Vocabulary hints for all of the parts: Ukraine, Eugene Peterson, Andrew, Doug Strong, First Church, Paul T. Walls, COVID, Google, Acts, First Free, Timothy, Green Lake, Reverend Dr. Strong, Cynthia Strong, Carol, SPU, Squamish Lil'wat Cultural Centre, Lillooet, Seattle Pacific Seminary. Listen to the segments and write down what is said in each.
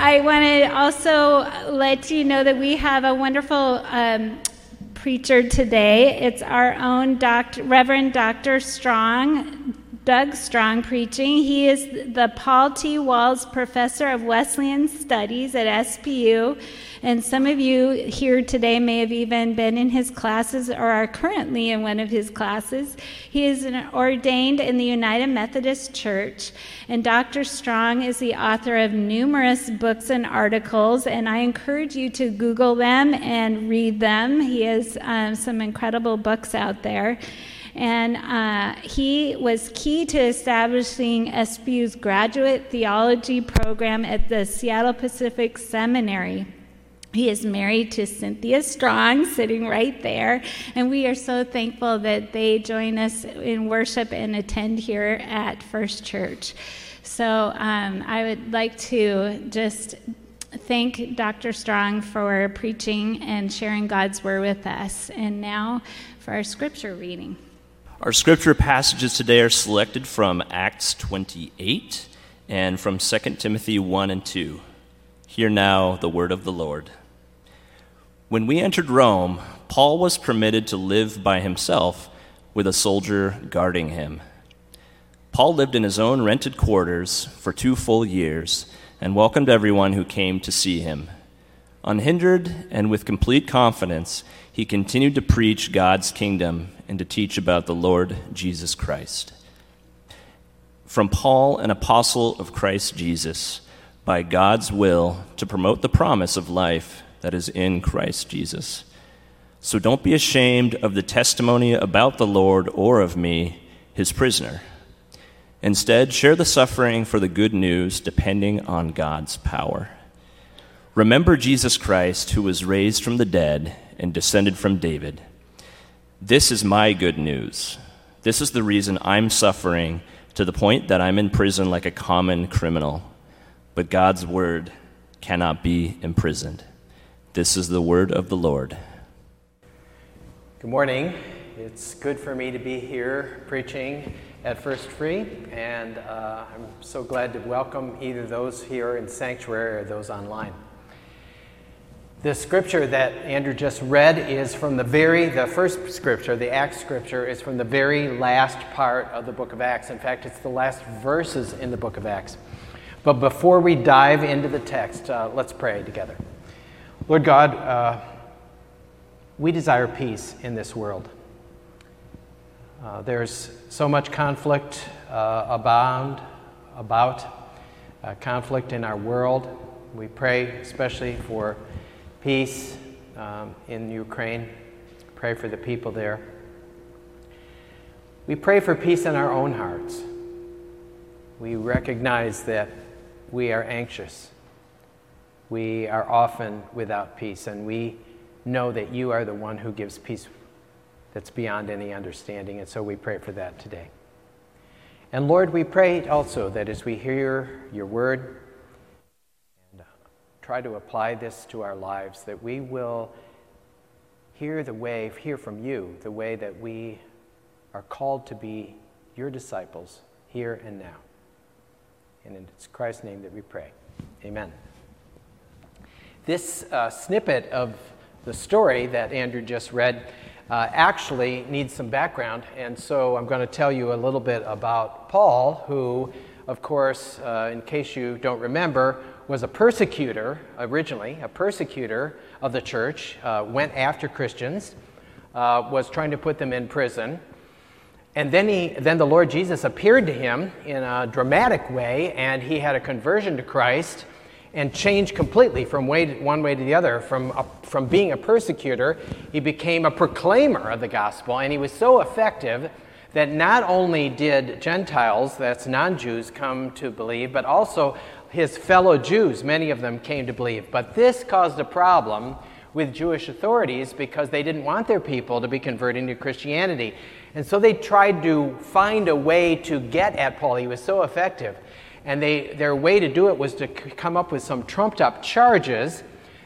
I want to also let you know that we have a wonderful preacher today. It's our own Reverend Dr. Strong, Doug Strong, preaching. He is the Paul T. Walls Professor of Wesleyan Studies at SPU. And some of you here today may have even been in his classes or are currently in one of his classes. He is ordained in the United Methodist Church, and Dr. Strong is the author of numerous books and articles, and I encourage you to Google them and read them. He has some incredible books out there. And he was key to establishing SPU's graduate theology program at the Seattle Pacific Seminary. He is married to Cynthia Strong, sitting right there, and we are so thankful that they join us in worship and attend here at First Church. So I would like to just thank Dr. Strong for preaching and sharing God's word with us. And now for our scripture reading. Our scripture passages today are selected from Acts 28 and from 2 Timothy 1 and 2. Hear now the word of the Lord. When we entered Rome, Paul was permitted to live by himself with a soldier guarding him. Paul lived in his own rented quarters for 2 full years and welcomed everyone who came to see him. Unhindered and with complete confidence, he continued to preach God's kingdom and to teach about the Lord Jesus Christ. From Paul, an apostle of Christ Jesus, by God's will to promote the promise of life that is in Christ Jesus. So don't be ashamed of the testimony about the Lord or of me, his prisoner. Instead, share the suffering for the good news depending on God's power. Remember Jesus Christ, who was raised from the dead and descended from David. This is my good news. This is the reason I'm suffering to the point that I'm in prison like a common criminal. But God's word cannot be imprisoned. This is the word of the Lord. Good morning. It's good for me to be here preaching at First Free, and I'm so glad to welcome either those here in Sanctuary or those online. The scripture that Andrew just read is from the first scripture, the Acts scripture, is from the very last part of the book of Acts. In fact, it's the last verses in the book of Acts. But before we dive into the text, let's pray together. Lord God, we desire peace in this world. There's so much conflict about conflict in our world. We pray especially for peace in Ukraine. Pray for the people there. We pray for peace in our own hearts. We recognize that we are anxious. We are often without peace, and we know that you are the one who gives peace that's beyond any understanding, and so we pray for that today. And Lord, we pray also that as we hear your word and try to apply this to our lives, that we will hear from you the way that we are called to be your disciples here and now. And it's Christ's name that we pray. Amen. This snippet of the story that Andrew just read actually needs some background, and so I'm going to tell you a little bit about Paul, who, of course, in case you don't remember, was a persecutor originally, a persecutor of the church, went after Christians, was trying to put them in prison. And then the Lord Jesus appeared to him in a dramatic way, and he had a conversion to Christ and changed completely from one way to the other. From being a persecutor, he became a proclaimer of the gospel, and he was so effective that not only did Gentiles, that's non-Jews, come to believe, but also his fellow Jews, many of them came to believe. But this caused a problem with Jewish authorities because they didn't want their people to be converting to Christianity. And so they tried to find a way to get at Paul. He was so effective. And their way to do it was to come up with some trumped-up charges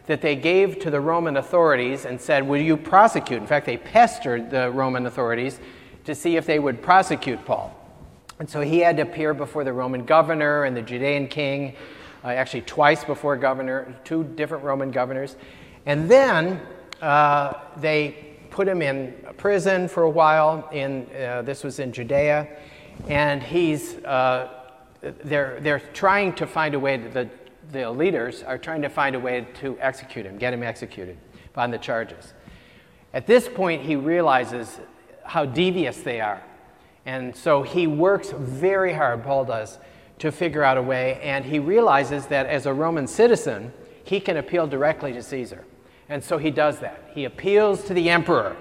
that they gave to the Roman authorities and said, will you prosecute? In fact, they pestered the Roman authorities to see if they would prosecute Paul. And so he had to appear before the Roman governor and the Judean king actually twice before governor, two different Roman governors. And then they put him in prison for a while. This was in Judea. And they're trying to find a way, the leaders are trying to find a way to execute him, get him executed on the charges. At this point, he realizes how devious they are. And so he works very hard, Paul does, to figure out a way. And he realizes that as a Roman citizen, he can appeal directly to Caesar. And so he does that. He appeals to the emperor.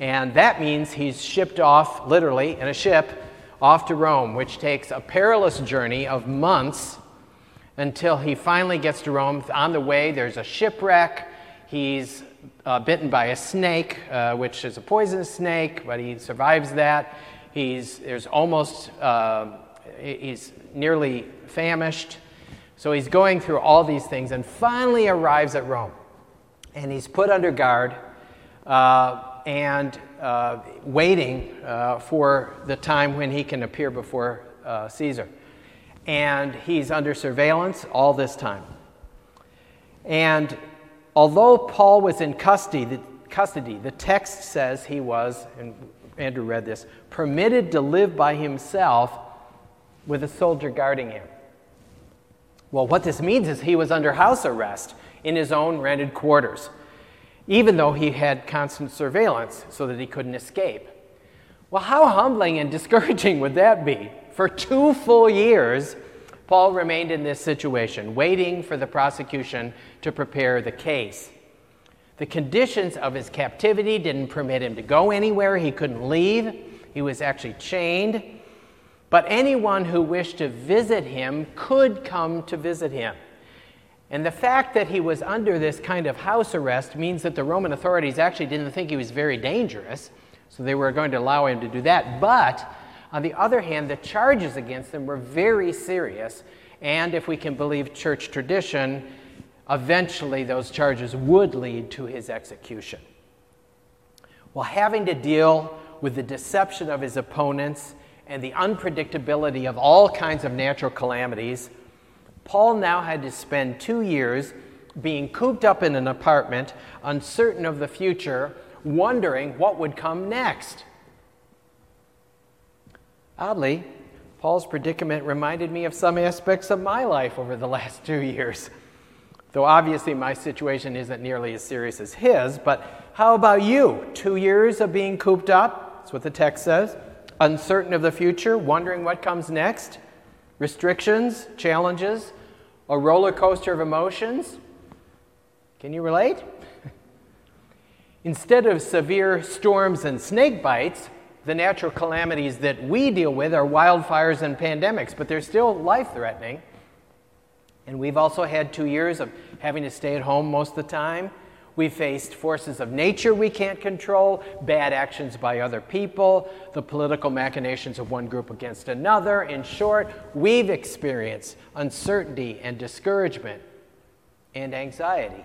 And that means he's shipped off, literally, in a ship, off to Rome, which takes a perilous journey of months until he finally gets to Rome. On the way, there's a shipwreck. He's bitten by a snake, which is a poisonous snake, but he survives that. He's nearly famished. So he's going through all these things and finally arrives at Rome. And he's put under guard and waiting for the time when he can appear before Caesar. And he's under surveillance all this time. And although Paul was in custody, the text says he was, and Andrew read this, permitted to live by himself with a soldier guarding him. Well, what this means is he was under house arrest in his own rented quarters, even though he had constant surveillance so that he couldn't escape. Well, how humbling and discouraging would that be? For 2 full years, Paul remained in this situation, waiting for the prosecution to prepare the case. The conditions of his captivity didn't permit him to go anywhere. He couldn't leave. He was actually chained. But anyone who wished to visit him could come to visit him. And the fact that he was under this kind of house arrest means that the Roman authorities actually didn't think he was very dangerous, so they were going to allow him to do that. But on the other hand, the charges against him were very serious, and if we can believe church tradition, eventually those charges would lead to his execution. Well, having to deal with the deception of his opponents and the unpredictability of all kinds of natural calamities, Paul now had to spend 2 years being cooped up in an apartment, uncertain of the future, wondering what would come next. Oddly, Paul's predicament reminded me of some aspects of my life over the last 2 years. Though obviously my situation isn't nearly as serious as his, but how about you? 2 years of being cooped up, that's what the text says, uncertain of the future, wondering what comes next, restrictions, challenges, a roller coaster of emotions. Can you relate? Instead of severe storms and snake bites, the natural calamities that we deal with are wildfires and pandemics, but they're still life-threatening. And we've also had 2 years of having to stay at home most of the time. We faced forces of nature we can't control, bad actions by other people, the political machinations of one group against another. In short, we've experienced uncertainty and discouragement and anxiety.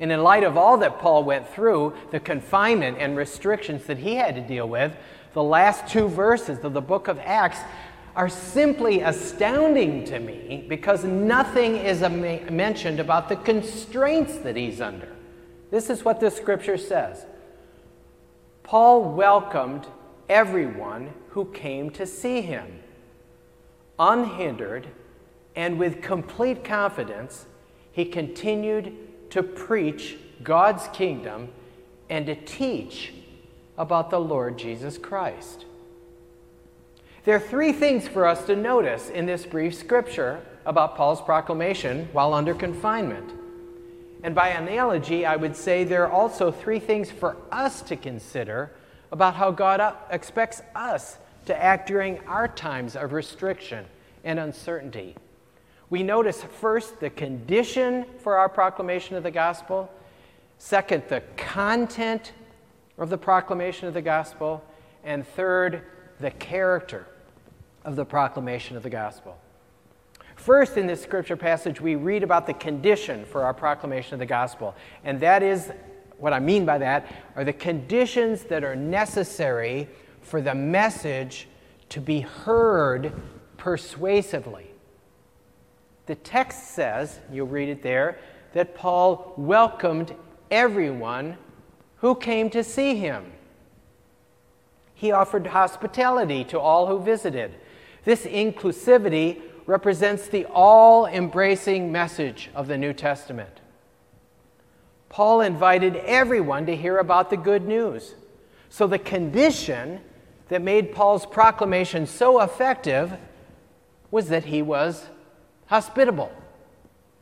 And in light of all that Paul went through, the confinement and restrictions that he had to deal with, the last 2 verses of the book of Acts are simply astounding to me because nothing is mentioned about the constraints that he's under. This is what the scripture says. Paul welcomed everyone who came to see him, unhindered, and with complete confidence, he continued to preach God's kingdom and to teach about the Lord Jesus Christ. There are 3 things for us to notice in this brief scripture about Paul's proclamation while under confinement. And by analogy, I would say there are also 3 things for us to consider about how God expects us to act during our times of restriction and uncertainty. We notice first the condition for our proclamation of the gospel, second, the content of the proclamation of the gospel, and third, the character of the proclamation of the gospel. First, in this scripture passage, we read about the condition for our proclamation of the gospel. And that is, what I mean by that, are the conditions that are necessary for the message to be heard persuasively. The text says, you'll read it there, that Paul welcomed everyone who came to see him. He offered hospitality to all who visited. This inclusivity represents the all-embracing message of the New Testament. Paul invited everyone to hear about the good news. So the condition that made Paul's proclamation so effective was that he was hospitable.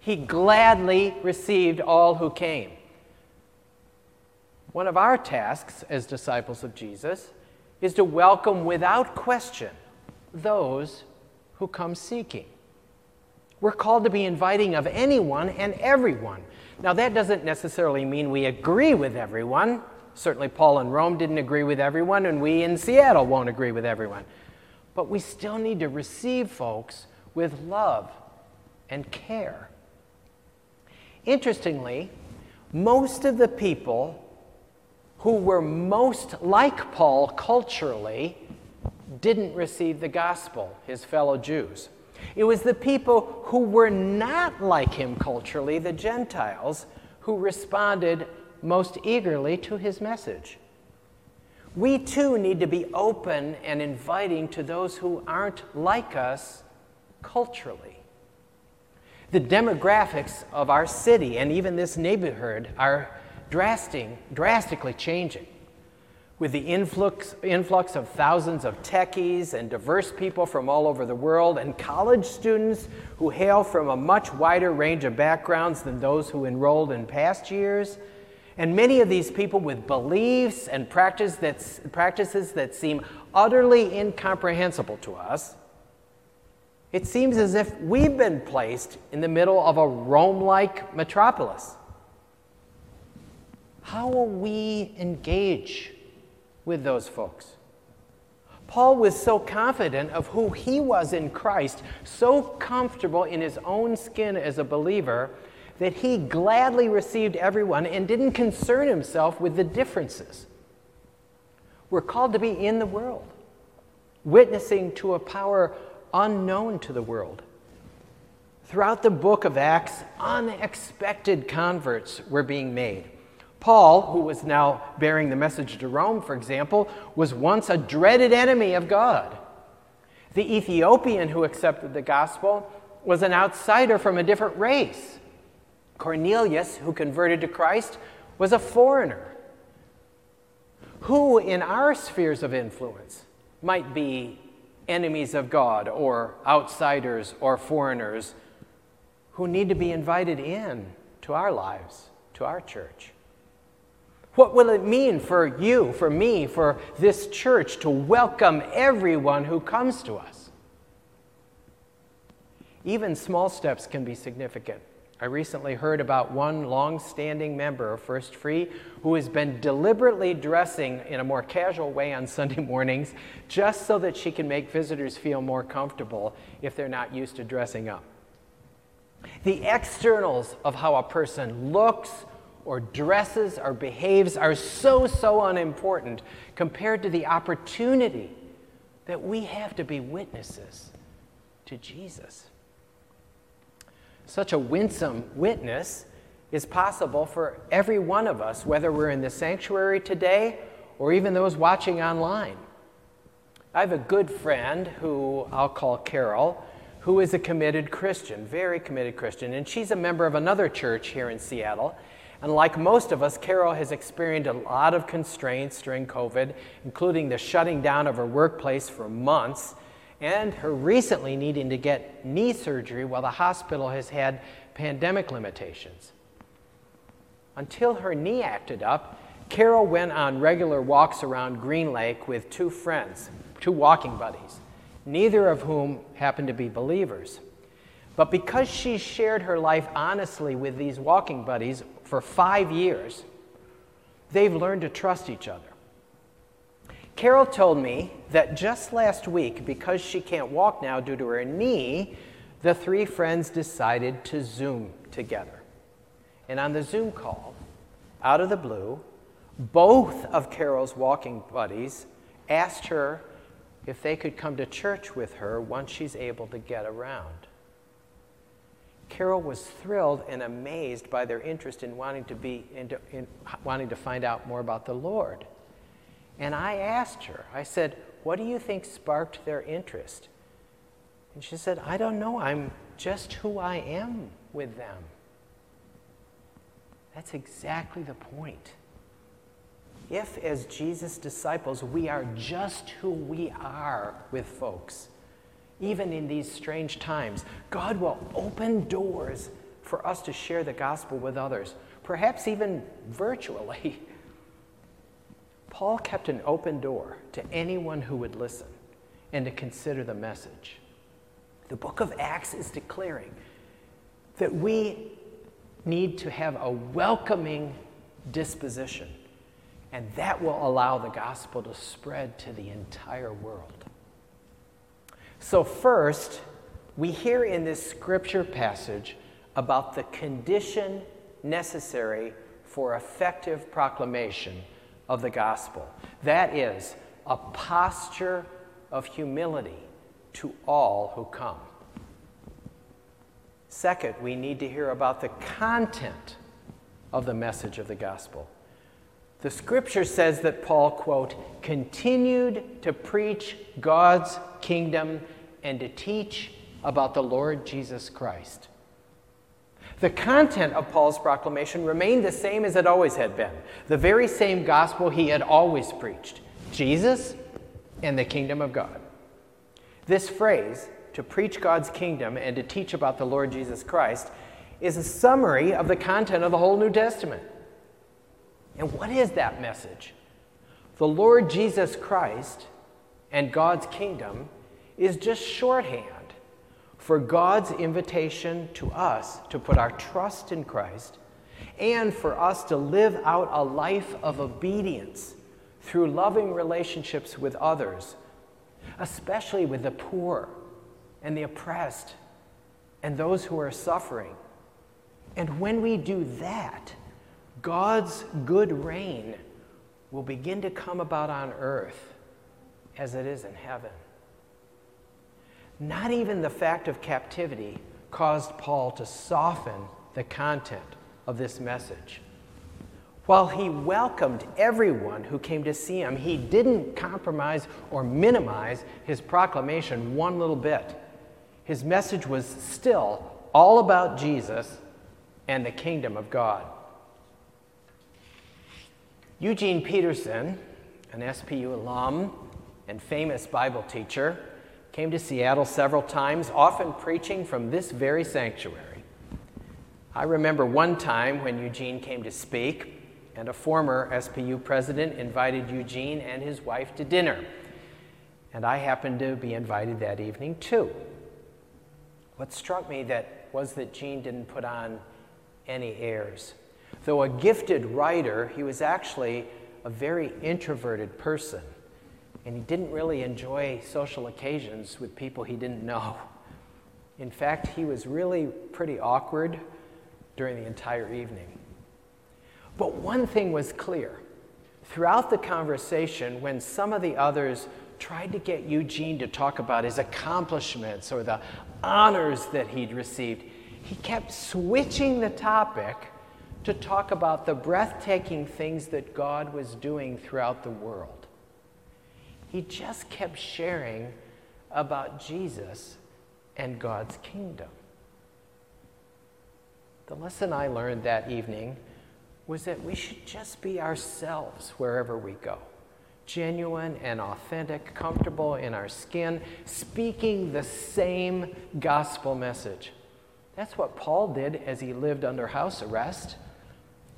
He gladly received all who came. One of our tasks as disciples of Jesus is to welcome without question those who come seeking. We're called to be inviting of anyone and everyone. Now, that doesn't necessarily mean we agree with everyone. Certainly, Paul in Rome didn't agree with everyone, and we in Seattle won't agree with everyone. But we still need to receive folks with love and care. Interestingly, most of the people who were most like Paul culturally didn't receive the gospel, his fellow Jews. It was the people who were not like him culturally, the Gentiles, who responded most eagerly to his message. We too need to be open and inviting to those who aren't like us culturally. The demographics of our city and even this neighborhood are drastically changing. With the influx of thousands of techies and diverse people from all over the world and college students who hail from a much wider range of backgrounds than those who enrolled in past years, and many of these people with beliefs and practices that seem utterly incomprehensible to us, it seems as if we've been placed in the middle of a Rome-like metropolis. How will we engage with those folks? Paul was so confident of who he was in Christ, so comfortable in his own skin as a believer, that he gladly received everyone and didn't concern himself with the differences. We're called to be in the world, witnessing to a power unknown to the world. Throughout the book of Acts, unexpected converts were being made. Paul, who was now bearing the message to Rome, for example, was once a dreaded enemy of God. The Ethiopian who accepted the gospel was an outsider from a different race. Cornelius, who converted to Christ, was a foreigner. Who in our spheres of influence might be enemies of God or outsiders or foreigners who need to be invited in to our lives, to our church? What will it mean for you, for me, for this church to welcome everyone who comes to us? Even small steps can be significant. I recently heard about one long-standing member of First Free who has been deliberately dressing in a more casual way on Sunday mornings just so that she can make visitors feel more comfortable if they're not used to dressing up. The externals of how a person looks, or dresses or behaves are so unimportant compared to the opportunity that we have to be witnesses to Jesus. Such a winsome witness is possible for every one of us, whether we're in the sanctuary today or even those watching online. I have a good friend who I'll call Carol, who is a committed Christian, very committed Christian, and she's a member of another church here in Seattle. And like most of us, Carol has experienced a lot of constraints during COVID, including the shutting down of her workplace for months and her recently needing to get knee surgery while the hospital has had pandemic limitations. Until her knee acted up, Carol went on regular walks around Green Lake with two friends, two walking buddies, neither of whom happened to be believers. But because she shared her life honestly with these walking buddies for 5 years, they've learned to trust each other. Carol told me that just last week, because she can't walk now due to her knee, the three friends decided to Zoom together. And on the Zoom call, out of the blue, both of Carol's walking buddies asked her if they could come to church with her once she's able to get around. Carol was thrilled and amazed by their interest in wanting to find out more about the Lord. And I asked her, I said, what do you think sparked their interest? And she said, I don't know, I'm just who I am with them. That's exactly the point. If, as Jesus' disciples, we are just who we are with folks, even in these strange times, God will open doors for us to share the gospel with others, perhaps even virtually. Paul kept an open door to anyone who would listen and to consider the message. The book of Acts is declaring that we need to have a welcoming disposition, and that will allow the gospel to spread to the entire world. So first, we hear in this scripture passage about the condition necessary for effective proclamation of the gospel. That is, a posture of humility to all who come. Second, we need to hear about the content of the message of the gospel. The scripture says that Paul, quote, continued to preach God's kingdom and to teach about the Lord Jesus Christ. The content of Paul's proclamation remained the same as it always had been, the very same gospel he had always preached, Jesus and the kingdom of God. This phrase, to preach God's kingdom and to teach about the Lord Jesus Christ, is a summary of the content of the whole New Testament. And what is that message? The Lord Jesus Christ and God's kingdom is just shorthand for God's invitation to us to put our trust in Christ and for us to live out a life of obedience through loving relationships with others, especially with the poor and the oppressed and those who are suffering. And when we do that, God's good reign will begin to come about on earth as it is in heaven. Not even the fact of captivity caused Paul to soften the content of this message. While he welcomed everyone who came to see him, he didn't compromise or minimize his proclamation one little bit. His message was still all about Jesus and the kingdom of God. Eugene Peterson, an SPU alum and famous Bible teacher, came to Seattle several times, often preaching from this very sanctuary. I remember one time when Eugene came to speak, and a former SPU president invited Eugene and his wife to dinner. And I happened to be invited that evening, too. What struck me was that Gene didn't put on any airs. Though a gifted writer, he was actually a very introverted person, and he didn't really enjoy social occasions with people he didn't know. In fact, he was really pretty awkward during the entire evening. But one thing was clear. Throughout the conversation, when some of the others tried to get Eugene to talk about his accomplishments or the honors that he'd received, he kept switching the topic to talk about the breathtaking things that God was doing throughout the world. He just kept sharing about Jesus and God's kingdom. The lesson I learned that evening was that we should just be ourselves wherever we go, genuine and authentic, comfortable in our skin, speaking the same gospel message. That's what Paul did as he lived under house arrest,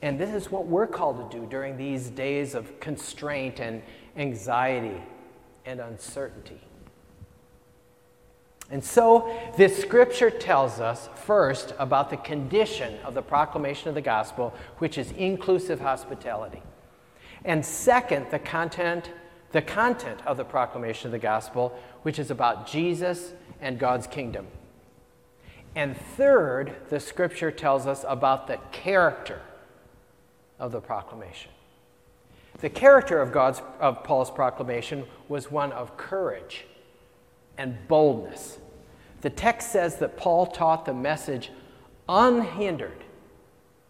and this is what we're called to do during these days of constraint and anxiety and uncertainty. And so, this scripture tells us first about the condition of the proclamation of the gospel, which is inclusive hospitality. And second, the content of the proclamation of the gospel, which is about Jesus and God's kingdom. And third, the scripture tells us about the character of the proclamation. The character of Paul's proclamation was one of courage and boldness. The text says that Paul taught the message unhindered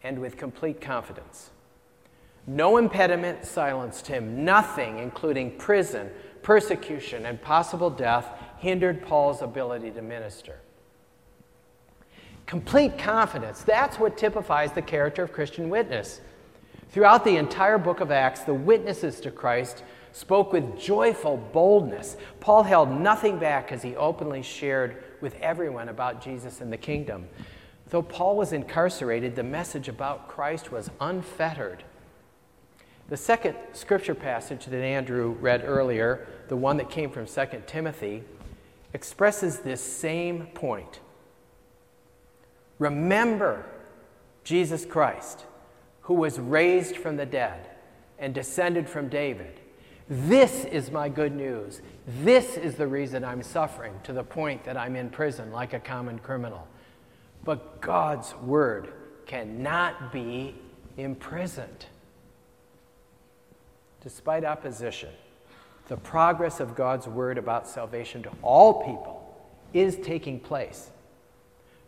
and with complete confidence. No impediment silenced him. Nothing, including prison, persecution, and possible death, hindered Paul's ability to minister. Complete confidence, that's what typifies the character of Christian witness. Throughout the entire book of Acts, the witnesses to Christ spoke with joyful boldness. Paul held nothing back as he openly shared with everyone about Jesus and the kingdom. Though Paul was incarcerated, the message about Christ was unfettered. The second scripture passage that Andrew read earlier, the one that came from 2 Timothy, expresses this same point. Remember Jesus Christ, who was raised from the dead and descended from David. This is my good news. This is the reason I'm suffering to the point that I'm in prison like a common criminal. But God's word cannot be imprisoned. Despite opposition, the progress of God's word about salvation to all people is taking place.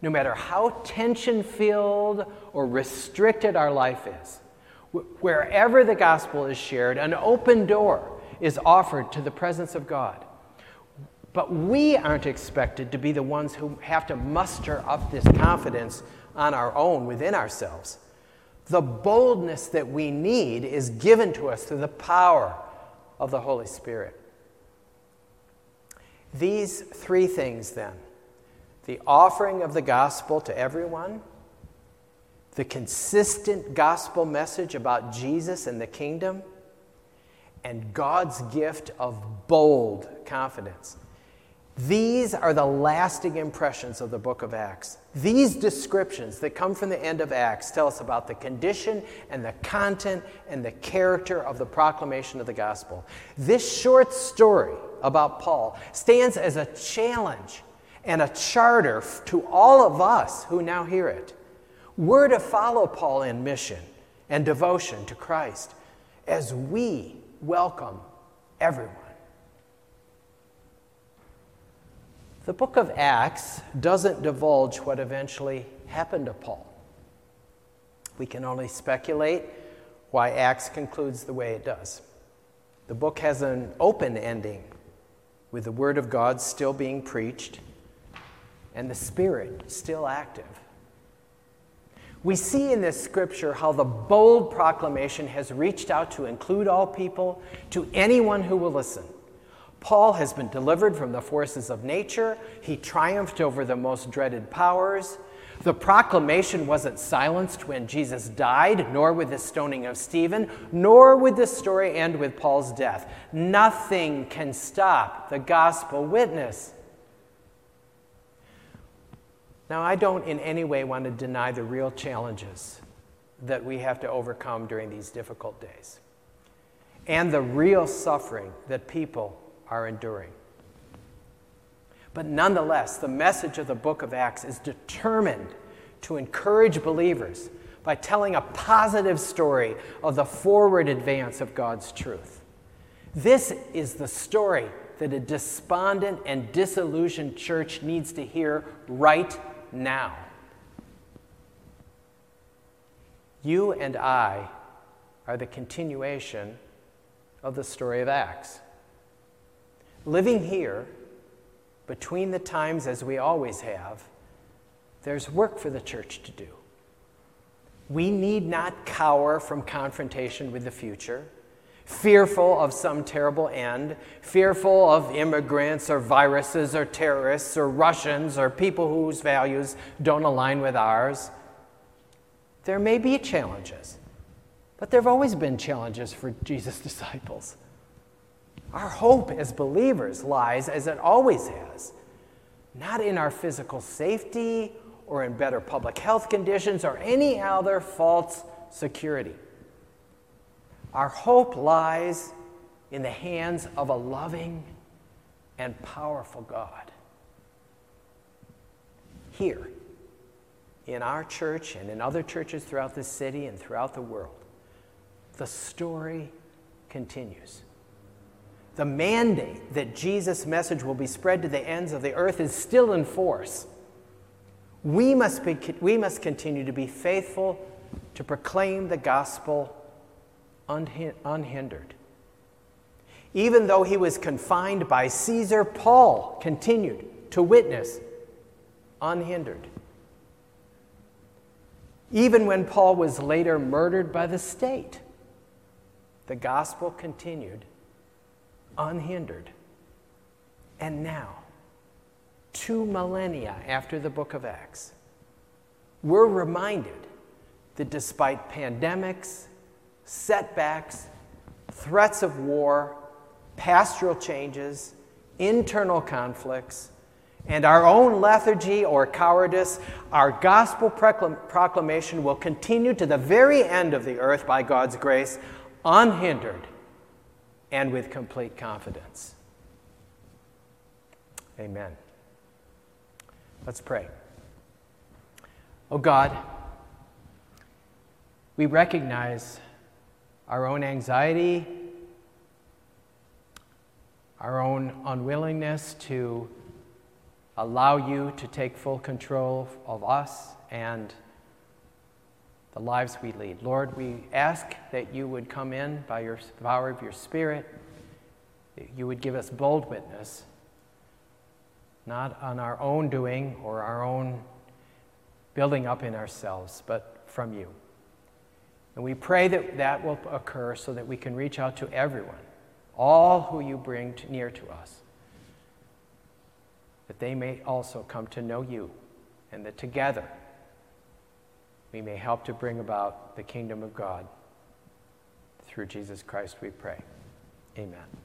No matter how tension-filled or restricted our life is, wherever the gospel is shared, an open door is offered to the presence of God. But we aren't expected to be the ones who have to muster up this confidence on our own within ourselves. The boldness that we need is given to us through the power of the Holy Spirit. These three things, then, the offering of the gospel to everyone, the consistent gospel message about Jesus and the kingdom, and God's gift of bold confidence. These are the lasting impressions of the book of Acts. These descriptions that come from the end of Acts tell us about the condition and the content and the character of the proclamation of the gospel. This short story about Paul stands as a challenge and a charter to all of us who now hear it. We're to follow Paul in mission and devotion to Christ as we welcome everyone. The book of Acts doesn't divulge what eventually happened to Paul. We can only speculate why Acts concludes the way it does. The book has an open ending, with the word of God still being preached and the Spirit still active. We see in this scripture how the bold proclamation has reached out to include all people, to anyone who will listen. Paul has been delivered from the forces of nature. He triumphed over the most dreaded powers. The proclamation wasn't silenced when Jesus died, nor with the stoning of Stephen, nor would this story end with Paul's death. Nothing can stop the gospel witness. Now, I don't in any way want to deny the real challenges that we have to overcome during these difficult days and the real suffering that people are enduring. But nonetheless, the message of the book of Acts is determined to encourage believers by telling a positive story of the forward advance of God's truth. This is the story that a despondent and disillusioned church needs to hear right now. You and I are the continuation of the story of Acts. Living here, between the times as we always have, there's work for the church to do. We need not cower from confrontation with the future, fearful of some terrible end, fearful of immigrants or viruses or terrorists or Russians or people whose values don't align with ours. There may be challenges, but there have always been challenges for Jesus' disciples. Our hope as believers lies, as it always has, not in our physical safety or in better public health conditions or any other false security. Our hope lies in the hands of a loving and powerful God. Here, in our church and in other churches throughout this city and throughout the world, the story continues. The mandate that Jesus' message will be spread to the ends of the earth is still in force. We must continue to be faithful to proclaim the gospel unhindered. Even though he was confined by Caesar, Paul continued to witness unhindered. Even when Paul was later murdered by the state, the gospel continued unhindered. And now, 2 millennia after the book of Acts, we're reminded that despite pandemics, setbacks, threats of war, pastoral changes, internal conflicts, and our own lethargy or cowardice, our gospel proclamation will continue to the very end of the earth by God's grace, unhindered and with complete confidence. Amen. Let's pray. Oh God, we recognize our own anxiety, our own unwillingness to allow you to take full control of us and the lives we lead. Lord, we ask that you would come in by the power of your Spirit, that you would give us bold witness, not on our own doing or our own building up in ourselves, but from you. And we pray that that will occur so that we can reach out to everyone, all who you bring near to us, that they may also come to know you, and that together we may help to bring about the kingdom of God. Through Jesus Christ we pray. Amen.